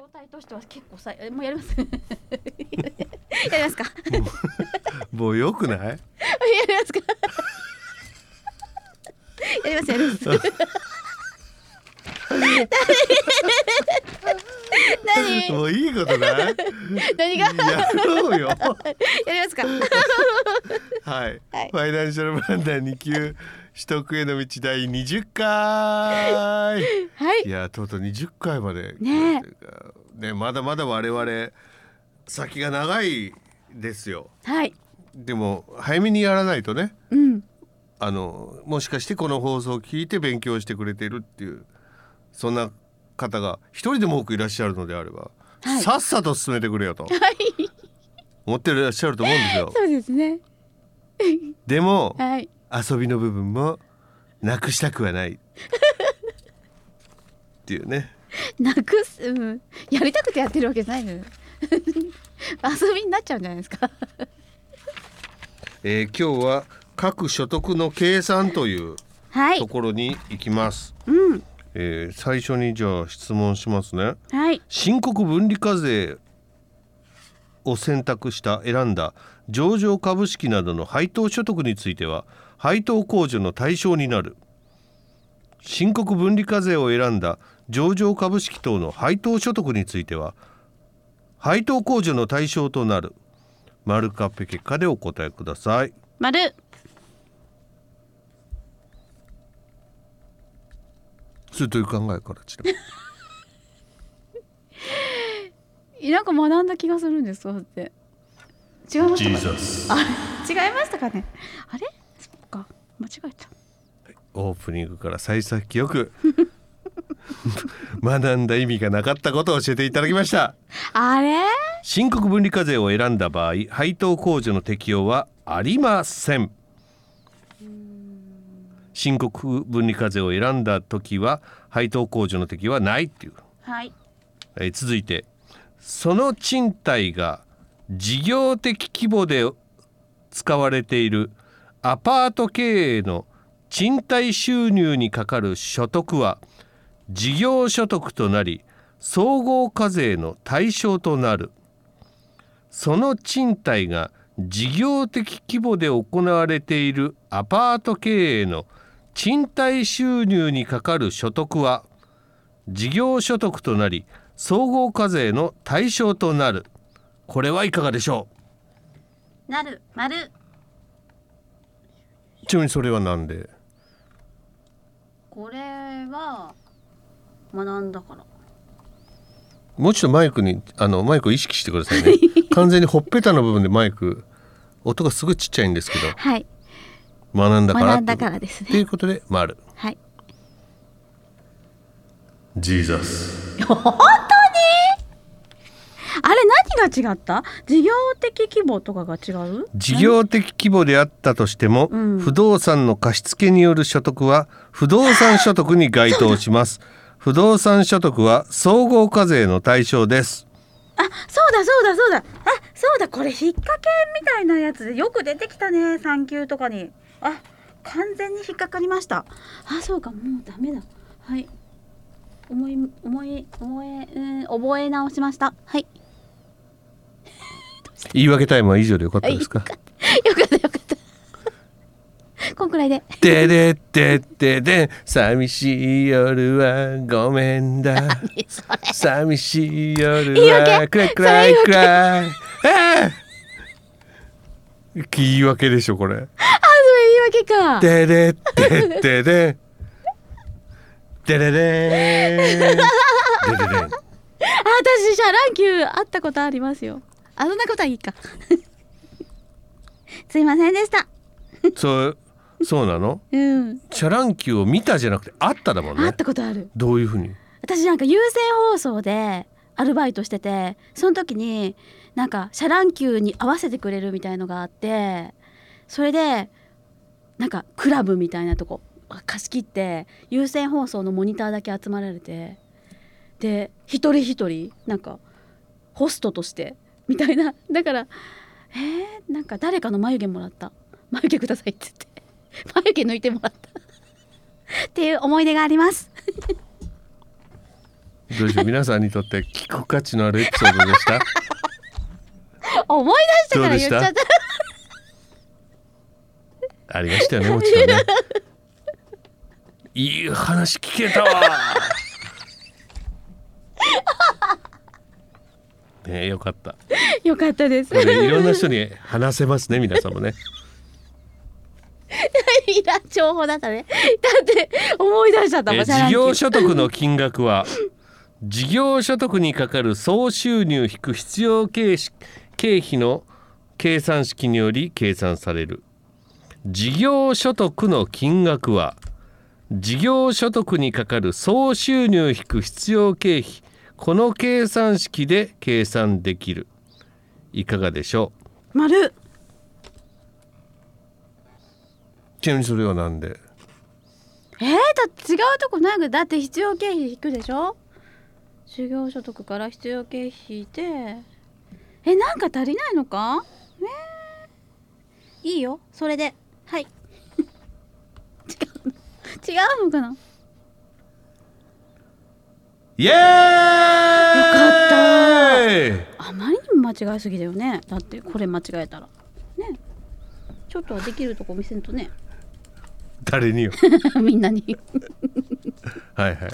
業態としては結構さ、もうやりますやりますかもう良くないやりますかやりますやります何もういいことない何がやろうよやりますかはい、はい、ファイナンシャルプランナー2級取得への道第20回はい、いやとうとう20回までねえ、ね、まだまだ我々先が長いですよ。はいでも早めにやらないとね、うん、もしかしてこの放送を聞いて勉強してくれているっていうそんな方が一人でも多くいらっしゃるのであれば、はい、さっさと進めてくれよと、はい、思っていらっしゃると思うんですよそうですねでも、はい、遊びの部分もなくしたくはないっていうねなくす、うん、やりたくてやってるわけじゃないの遊びになっちゃうんじゃないですか、今日は各所得の計算というところに行きます、はいうん最初にじゃあ質問しますね、はい、申告分離課税を選んだ上場株式などの配当所得については配当控除の対象になる。申告分離課税を選んだ上場株式等の配当所得については配当控除の対象となる。丸かペケかでお答えください。丸。そういう考えからちなみになんか学んだ気がするんですかって違いましたかね違いましたかねあれそっか間違えた。オープニングから幸先よく学んだ意味がなかったことを教えていただきましたあれ申告分離課税を選んだ場合配当控除の適用はありません。申告分離課税を選んだときは配当控除の適用はないっていう、はい続いてその賃貸が事業的規模で使われているアパート経営の賃貸収入にかかる所得は事業所得となり総合課税の対象となる。その賃貸が事業的規模で行われているアパート経営の賃貸収入にかかる所得は事業所得となり総合課税の対象となる。これはいかがでしょう。なる丸。ちなみにそれはなんで。これは学んだから。もうちょっとマイクを意識してくださいね完全にほっぺたの部分でマイク音がすぐちっちゃいんですけどはい学んだからですねということで丸。はいジーザス本当にあれ何が違った。事業的規模とかが違う。事業的規模であったとしても、うん、不動産の貸付による所得は不動産所得に該当します不動産所得は総合課税の対象です。あ、そうだ。あ、そうだ。これ引っ掛けみたいなやつでよく出てきたね。産休とかに。あ、完全に引っかかりました。あ、そうか。もうダメだ。はい。覚え直しました。はい。言い訳タイムは以上でよかったですか。よかった。こんくらいでてでててで寂しい夜はごめんだ寂しい夜は暗い言い訳でしょこれ。あ、それ言い訳か。てでててでてでで私シャランキュー会ったことありますよ。あ、そんなことはいいかすいませんでしたそうなの、うん、シャランキューを見たじゃなくて会っただもんね。会ったことある。どういうふうに。私なんか有線放送でアルバイトしててその時になんかシャランキューに合わせてくれるみたいのがあってそれでなんかクラブみたいなとこ貸し切って有線放送のモニターだけ集まられてで一人一人なんかホストとしてみたいな。だからなんか誰かの眉毛もらった眉毛くださいって言って眉毛抜いてもらったっていう思い出がありますどうでしょう、皆さんにとって聞く価値のあるエピソードでした？思い出してから言っちゃった。ありましたよね、もちろんね。いい話聞けたわ。ね、よかったよかったです。いろんな人に話せますね、皆さんもね。いらん情報だったね。だって思い出しちゃったもん。事業所得の金額は事業所得にかかる総収入引く必要経費の計算式により計算される。事業所得の金額は事業所得にかかる総収入引く必要経費、この計算式で計算できる。いかがでしょう？丸。ちなみにそれはなんで？だって違うとこないけど、だって必要経費引くでしょ。事業所得から必要経費引いて、なんか足りないのか？いいよ、それで。はい。違うのかな？イエーイ！よかった。あまりにも間違いすぎだよね。だってこれ間違えたらね、ちょっとはできるとこ見せんとね。誰によ？みんなに。はいはい。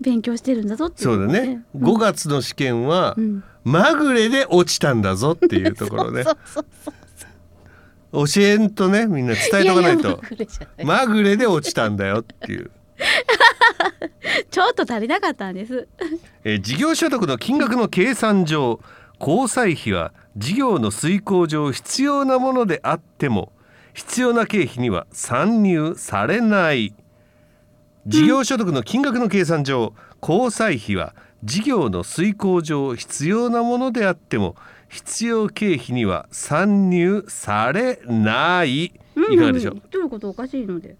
勉強してるんだぞっていう。そうだね。5月の試験は、まぐれで落ちたんだぞっていうところね。そう教えんとね、みんな伝えとかないと。いやいや、まぐれじゃない。まぐれで落ちたんだよっていう。ちょっと足りなかったんです。事業所得の金額の計算上、交際費は事業の遂行上必要なものであっても必要な経費には算入されない。事業所得の金額の計算上、交際費は事業の遂行上必要なものであっても必要経費には算入されない。いかがでしょう？どういうこと？おかしいので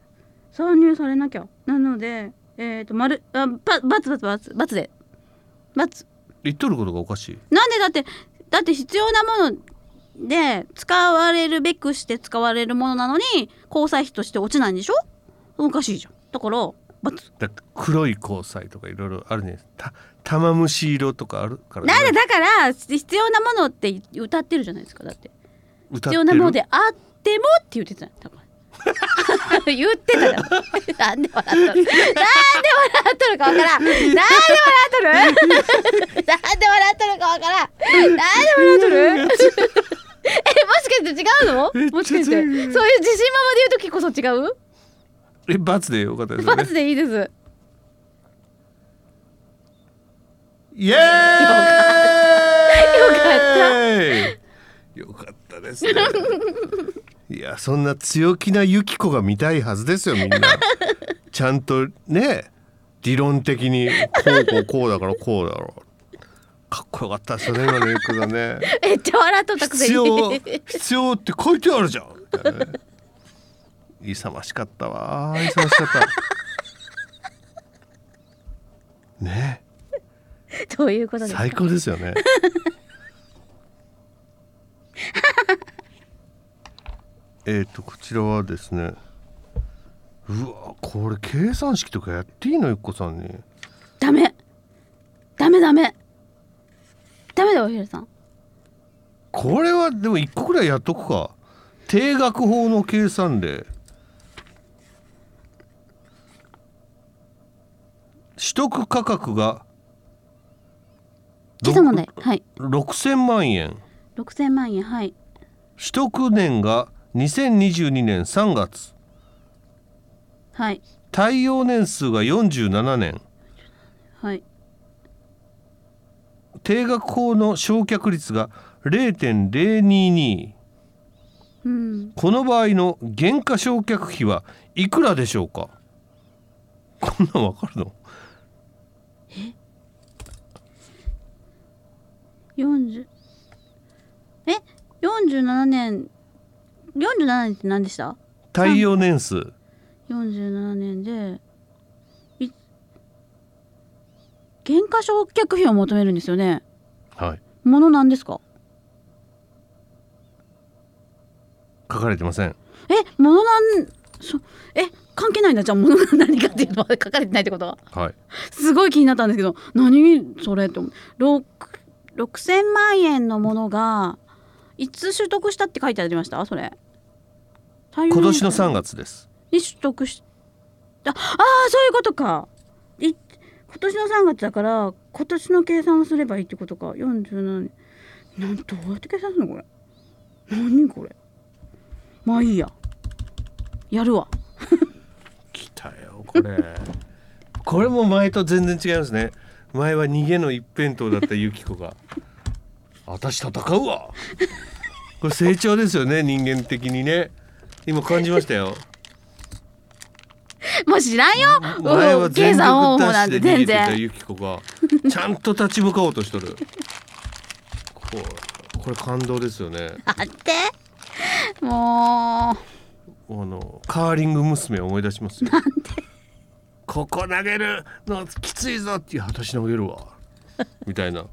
算入されなきゃなので、丸、あ、バツでバツ。言っとることがおかしい。なんで？だって必要なもので使われるべくして使われるものなのに交際費として落ちないんでしょ？おかしいじゃん。だからバツ。だから黒い交際とかいろいろあるね。玉虫色とかあるから、ね。なんで？だから必要なものって歌ってるじゃないですか。だって必要なものであってもって言ってた。多分。言ってたよ。なんで笑っとる？なんで笑っとるかわからん。なんで笑っとるかわからん。もしかして違うの？もしかしてそういう自信ままで言うときこそ違う？罰でよかったですね。罰でいいです。イエーイ！よかったですね。いや、そんな強気なユキコが見たいはずですよ、みんな。ちゃんとね、理論的にこうだからこうだろう。かっこよかったですよね、今のユキコがね。めっちゃ笑っとったくせに。必要って書いてあるじゃん。勇ましかったわ。ねえ。どういうことですか？最高ですよね。こちらはですね、うわ、これ計算式とかやっていいの？ゆっこさんに。ダメだよ、おひるさん。これはでも一個くらいやっとくか。定額法の計算例。取得価格が6000万円。6000万円、はい。取得年が2022年3月、はい、耐用年数が47年、はい、定額法の償却率が 0.022、うん、この場合の減価償却費はいくらでしょうか？こんなんわかるの？47年って何でした？耐用年数47年で減価償却費を求めるんですよね。はい。ものなんですか？書かれてません。ものなん関係ないな、じゃあ物が何かっていうのは書かれてないってことは、はい、すごい気になったんですけど、何それって思う。6000万円のものがいつ取得したって書いてありました？それ今年の3月ですに取得した。ああ、そういうことか。今年の3月だから今年の計算をすればいいってことか。47なんどうやって計算するのこれ、何これ。まあいいや、やるわ来たよこれこれも前と全然違いますね。前は逃げの一辺倒だったユキコが私戦うわこれ成長ですよね、人間的にね。今感じましたよもう知らんよ、前は全力応募なんて全然。ユキコがちゃんと立ち向かおうとしとるこれ感動ですよね。あってもうカーリング娘を思い出しますよ。なんでここ投げるのきついぞっていう、私投げるわみたいな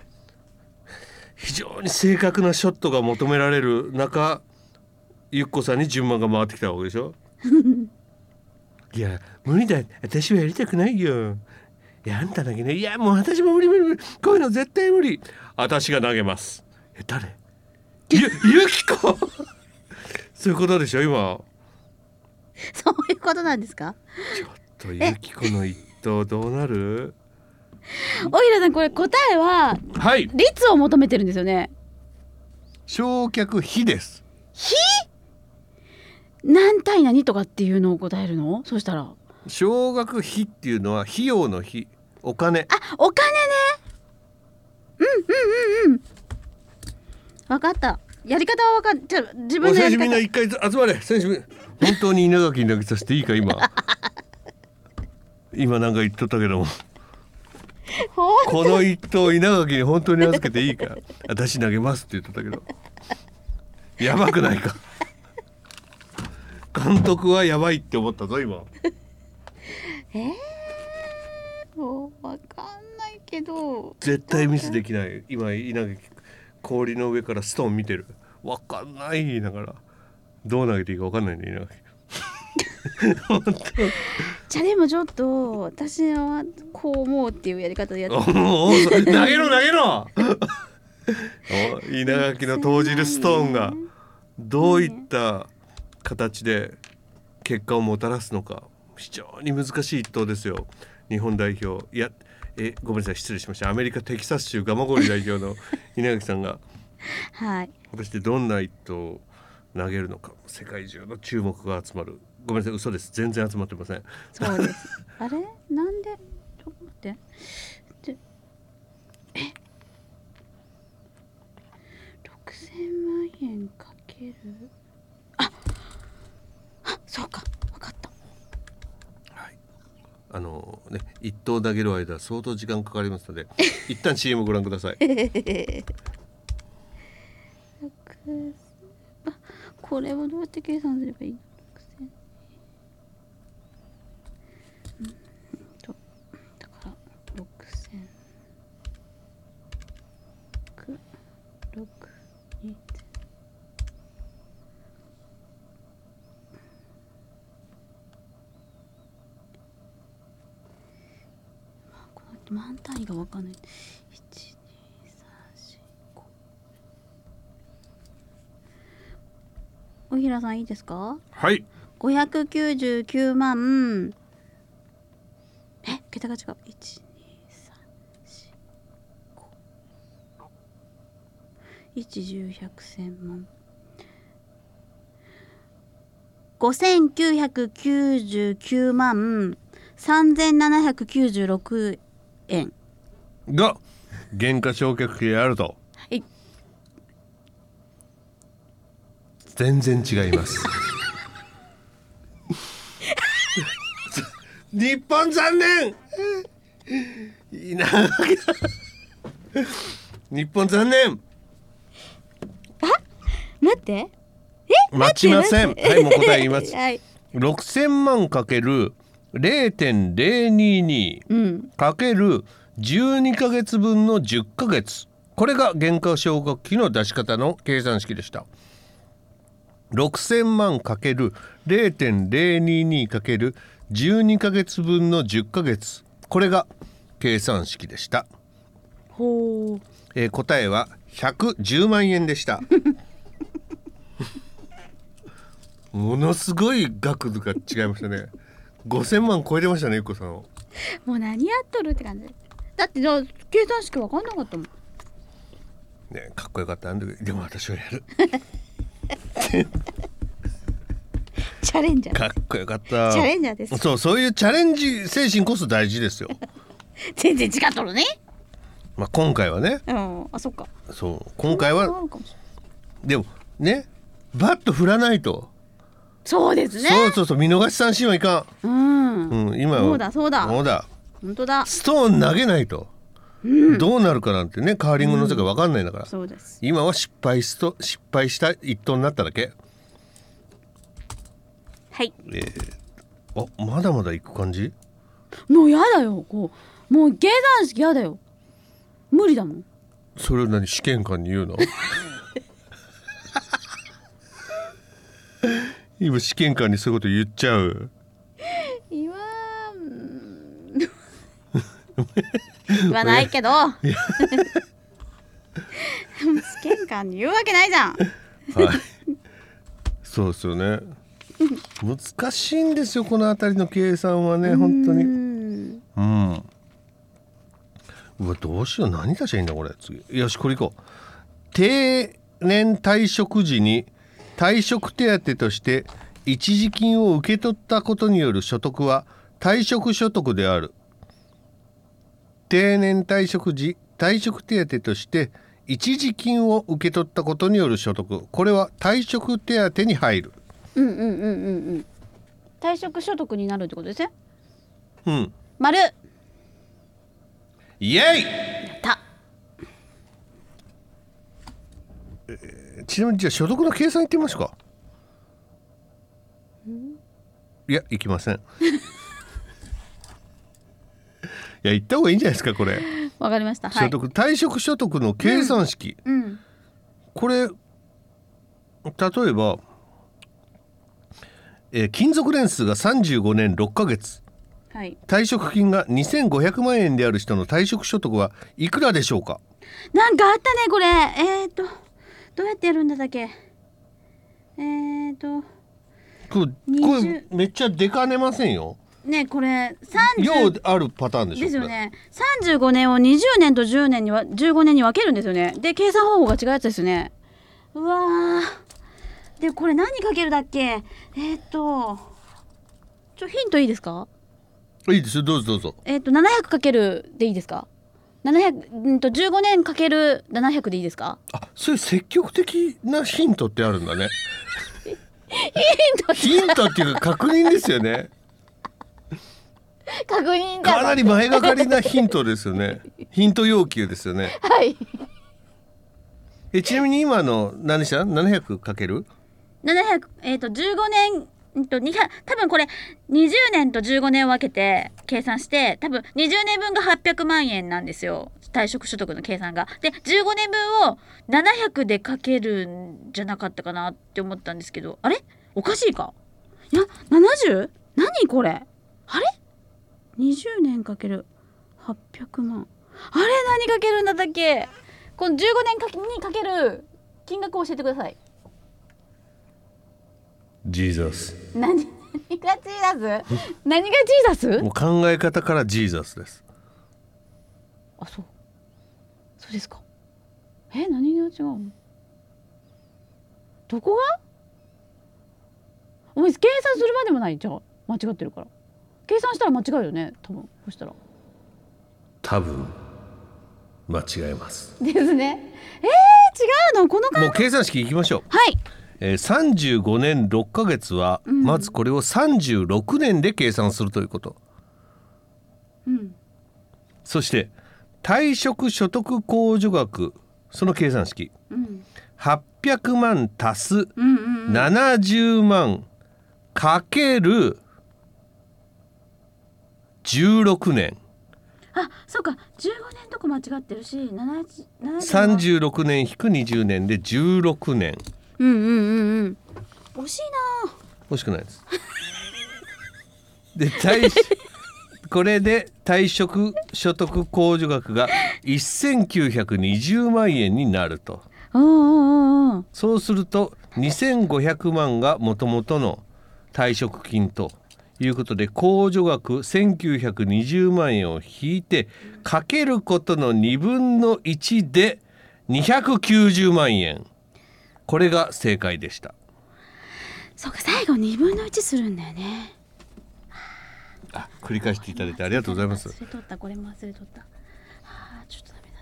非常に正確なショットが求められる中、ゆっこさんに順番が回ってきたわけでしょいや無理だ、私はやりたくないよ、いやあんただけね、いやもう私も無理、こういうの絶対無理、私が投げます。誰ゆきこそういうことでしょ今。そういうことなんですか。ちょっとゆきこの一投どうなるおひらさん、これ答えは、はい、率を求めてるんですよね。焼却比です。比何対何とかっていうのを答えるの。そうしたら少額費っていうのは費用の費、お金。あ、お金ね。うん分かった、やり方は分かった。自分のやり方。選手みんな一回集まれ、選手本当に稲垣に投げさせていいか今今なんか言っとったけどもこの一投稲垣に本当に預けていいか私投げますって言っとったけどやばくないか監督はやばいって思ったぞ今もう分かんないけど絶対ミスできない。今稲垣氷の上からストーン見てる、分かんないだからどう投げていいか分かんないね稲垣じゃあでもちょっと私はこう思うっていうやり方でやって投げろ稲垣の投じるストーンがどういった形で結果をもたらすのか、非常に難しい一投ですよ日本代表。いやごめんなさい失礼しました、アメリカテキサス州ガマゴリ代表の稲垣さんがはい、果たしてどんな一投を投げるのか、世界中の注目が集まる。ごめんなさい嘘です、全然集まってません。そうですあれなんでちょっと待ってで6000万円かけるそうか分かった、はい、ね、一投投げる間相当時間かかりますので一旦 CM ご覧くださいこれをどうやって計算すればいいの。だから6000 万単位が分かんない。1、2、3、4、5。おひらさんいいですか。はい。599万。桁が違う。1、2、3、4、5。1、10、100、1000万。5999万。3796円が原価償却費であると、はい、全然違います日本残念いいな日本残念。あ、待って待ちませんはいもう答え言います、はい、6000万かける0.022 かける12ヶ月分の10ヶ月、これが原価償却費の出し方の計算式でした。6000万 ×0.022 ×12 ヶ月分の10ヶ月、これが計算式でした。ほう、答えは110万円でしたものすごい額が違いましたね。5000万超えてましたね、ゆっこさん。もう何やっとるって感じだって。計算式分かんなかったもんね。かっこよかったんだけど、でも私はやるチャレンジャー、かっこよかった。チャレンジャーです。そういうチャレンジ精神こそ大事ですよ全然違っとるね。まあ、今回はね、あ、そっか。そう、今回はでもね、バッと振らないと。そうですね。そう、見逃し三振はいかん。今はそうだ。本当だ。ストーン投げないと、どうなるかなんてね、カーリングの世界分かんないんだから。そうです。今は失敗した一投になっただけ。はい。あ、まだまだ行く感じ？もうやだよ。こう、もう計算式やだよ。無理だもん。それを何、試験官に言うの今試験官にそういうこと言っちゃう。今言わないけど試験官に言うわけないじゃんはい、そうですよね難しいんですよ、このあたりの計算はね、本当に。どうしよう、何出しゃいいんだこれ。次、よし、これいこう。定年退職時に退職手当として一時金を受け取ったことによる所得は退職所得である。定年退職時退職手当として一時金を受け取ったことによる所得、これは退職手当に入る。退職所得になるってことですね。丸。イエイ。やった。ちなみに、じゃあ所得の計算いってみますか。いや、いきませんいや、いった方がいいんじゃないですか、これ。わかりました。所得、はい、退職所得の計算式、これ例えば、勤続年数が35年6ヶ月、はい、退職金が2500万円である人の退職所得はいくらでしょうか。なんかあったねこれ。どうやってやるんだっけ。これめっちゃでかねませんよね。これ30ようあるパターンでしょ。ですよね。35年を20年と10年には15年に分けるんですよね。で、計算方法が違うやつですね。うわー、でこれ何かけるだっけ。ヒントいいですか。いいですよ、どうぞ。700かけるでいいですか。15年かける700でいいですか。あ、そういう積極的なヒントってあるんだねヒントっていうか確認ですよね確認だ。かなり前がかりなヒントですよねヒント要求ですよね。はい。ちなみに今の何でした？ 700かける700、15年多分これ20年と15年を分けて計算して、多分20年分が800万円なんですよ、退職所得の計算が。で、15年分を700でかけるんじゃなかったかなって思ったんですけど、あれおかしいか。いや 70？ 何これ、あれ20年かける800万、あれ何かけるんだったっけ。この15年にかける金額を教えてください。ジーザス。何がジーザス？もう考え方からジーザスです。あ、そうですか。何が違うの、どこが。お前計算するまでもないじゃん、間違ってるから。計算したら間違うよね、多分。そしたら多分間違えますですね。違うの、このもう計算式いきましょう。はい。35年6ヶ月は、まずこれを36年で計算するということ、そして退職所得控除額、その計算式、800万足す70万かける16年。あ、そうか、15年とか間違ってるし、36年引く20年で16年。惜しいな。惜しくないですでこれで退職所得控除額が1920万円になると。そうすると2500万がもともとの退職金ということで、控除額1920万円を引いてかけることの2分の1で290万円、これが正解でした。そうか、最後2分の1するんだよね。あ、繰り返していただいてありがとうございます。忘れとった、これも忘れとった。あ、ちょっとダメだ。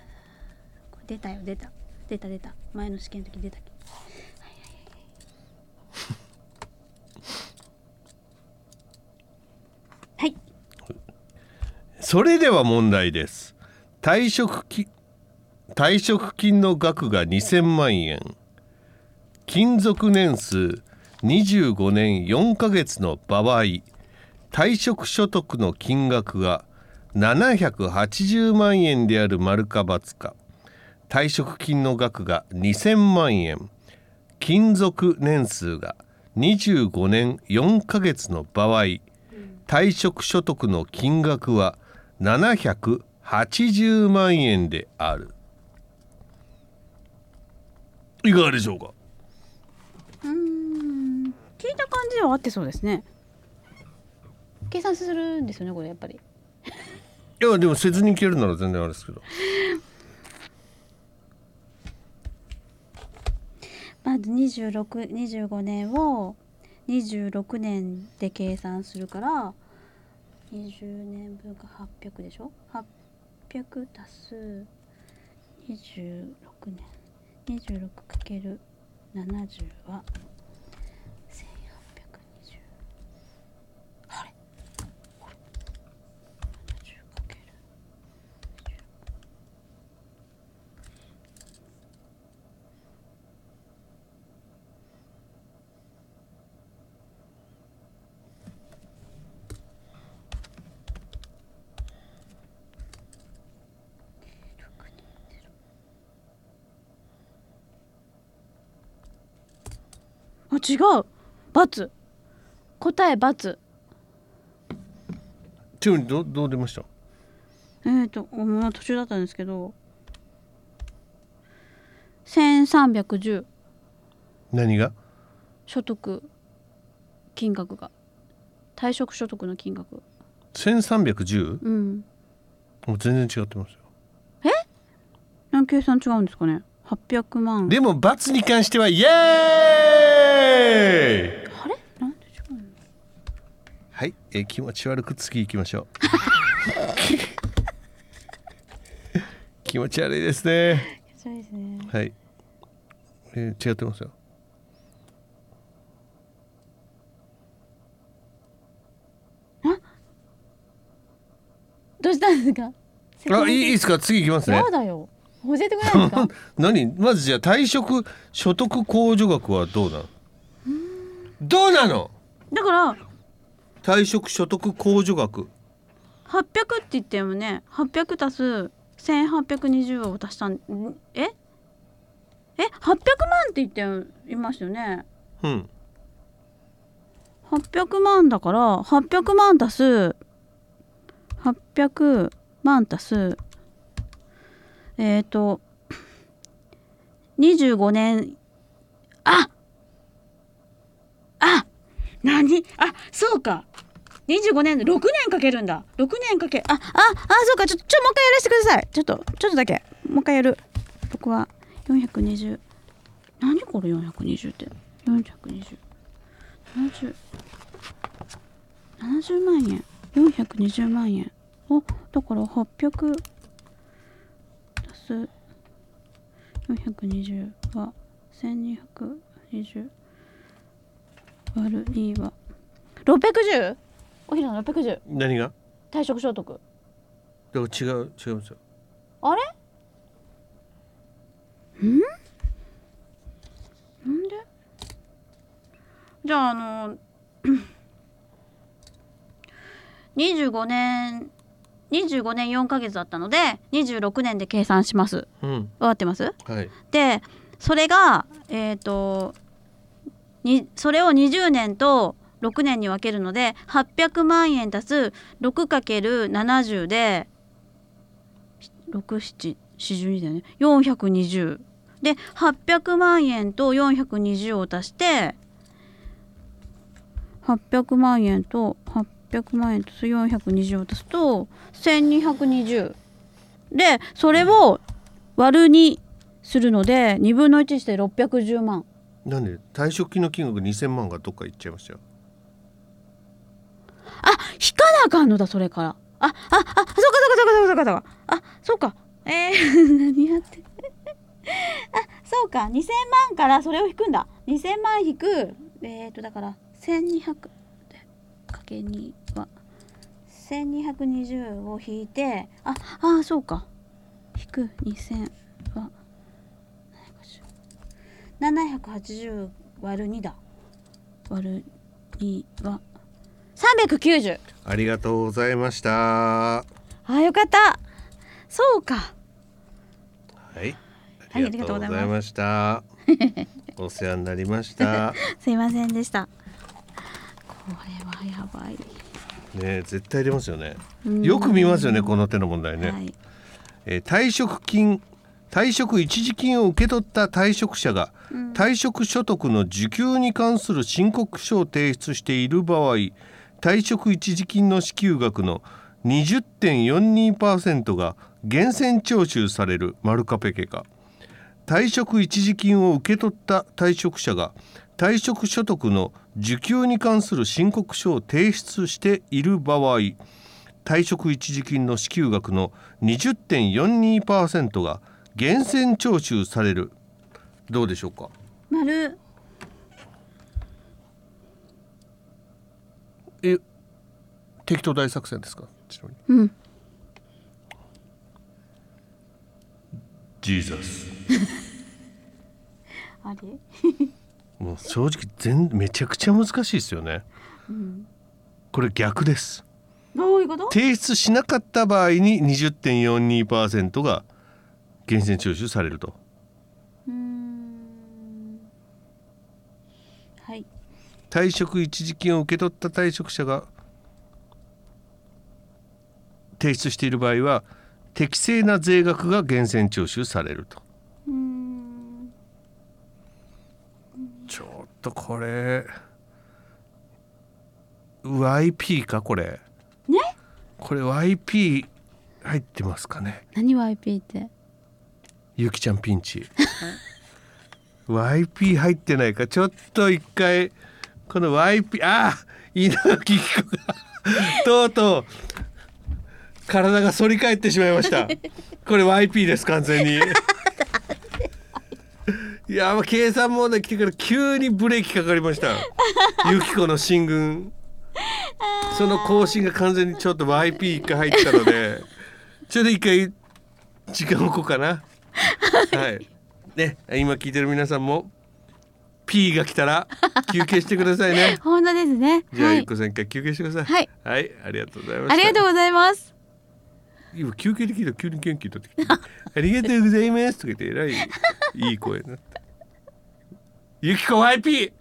これ出たよ、出た前の試験の時出たっけ。はい、それでは問題です。退職金の額が2000万円、勤続年数25年4ヶ月の場合、退職所得の金額が780万円である丸か×か、退職金の額が2000万円、勤続年数が25年4ヶ月の場合、退職所得の金額は780万円である。いかがでしょうか。聞いた感じでは合ってそうですね。計算するんですよね、これやっぱり。いや、でもせずに消えるなら全然あれですけどまず25年を26年で計算するから、20年分が800でしょ。800足す26年、26かける70は違う。×。答え×。ちなみにどう出ました？もう途中だったんですけど、1310。何が？所得金額が、退職所得の金額。1310？うん。もう全然違ってますよ。え？何計算違うんですかね。800万。でも×に関してはイエーイ。あれ、なんで違うの。はい、気持ち悪く次行きましょう気持ち悪いですね。そうですね。はい、違ってますよ。あ、どうしたんですか。あ、いいですか、次行きますね。そうだよ、教えてくれないですか何、まずじゃあ退職所得控除額はどうなの。どうなの？だから退職所得控除額800って言ったよね。800足す1820を足したん、800万って言っていましたよね。うん。800万だから800万足す800万足す25年、そうか、25年で6年かけるんだ。6年かけ、そうか、ちょもう一回やらせてください。ちょっとだけもう一回やる。僕は420、何これ420って42070万円、420万円をだから800足す420は1220割る2は610。おひらの610。何が？退職所得。でも違いますよ。あれ？なんで？じゃあ25年4ヶ月だったので26年で計算します。うん。終わってます？はい。で、それがにそれを20年と6年に分けるので800万円足す 6×70 で6,7,42だよね、420で800万円と420を足して800万円と420を足すと1220で、それを割る2するので2分の1して610万。なんで退職金の金額2000万がどっか行っちゃいましたよ。あ、引かなあかんのだ、それから。そうか。あ、そうか。何やって。あ、そうか。2000万からそれを引くんだ。2000万引くだから1200かけ2は1220を引いて、あ、そうか。引く2000は780割る2だ。割る2は390。ありがとうございました。よかった。そうか。はい、ありがとうございましたお世話になりましたすいませんでした。これはやばいね。絶対出ますよね。よく見ますよね、この手の問題ね、はい。退職一時金を受け取った退職者が退職所得の受給に関する申告書を提出している場合、退職一時金の支給額の 20.42% が源泉徴収されるマルカペケか、退職一時金を受け取った退職者が退職所得の受給に関する申告書を提出している場合、退職一時金の支給額の 20.42% が源泉徴収される。どうでしょうか。丸。適当大作戦ですか。うん。ジーザス。あれ。もう正直めちゃくちゃ難しいですよね。うん、これ逆です。どういうこと？提出しなかった場合に 20.42% が源泉徴収されると。はい。退職一時金を受け取った退職者が提出している場合は適正な税額が源泉徴収されると。ちょっとこれ YP かこれ。ね？これ YP 入ってますかね。何 YP って？ゆきちゃんピンチYP 入ってないか。ちょっと一回この YP 稲垣貴子がとうとう体が反り返ってしまいましたこれ YP です完全にいや計算問題来てから急にブレーキかかりましたゆき子の進軍その更新が完全にちょっと YP 一回入ったのでちょっと一回時間を置こうかなはいね、今聞いてる皆さんも P が来たら休憩してくださいね本当ですね。じゃあゆっこさん一回休憩してください。はい、はい、ありがとうございました。ありがとうございます。今休憩できたら急に元気になってきてありがとうございますとか言ってえらいいい声になったゆきこ YP はい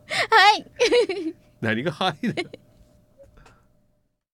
何がはいだ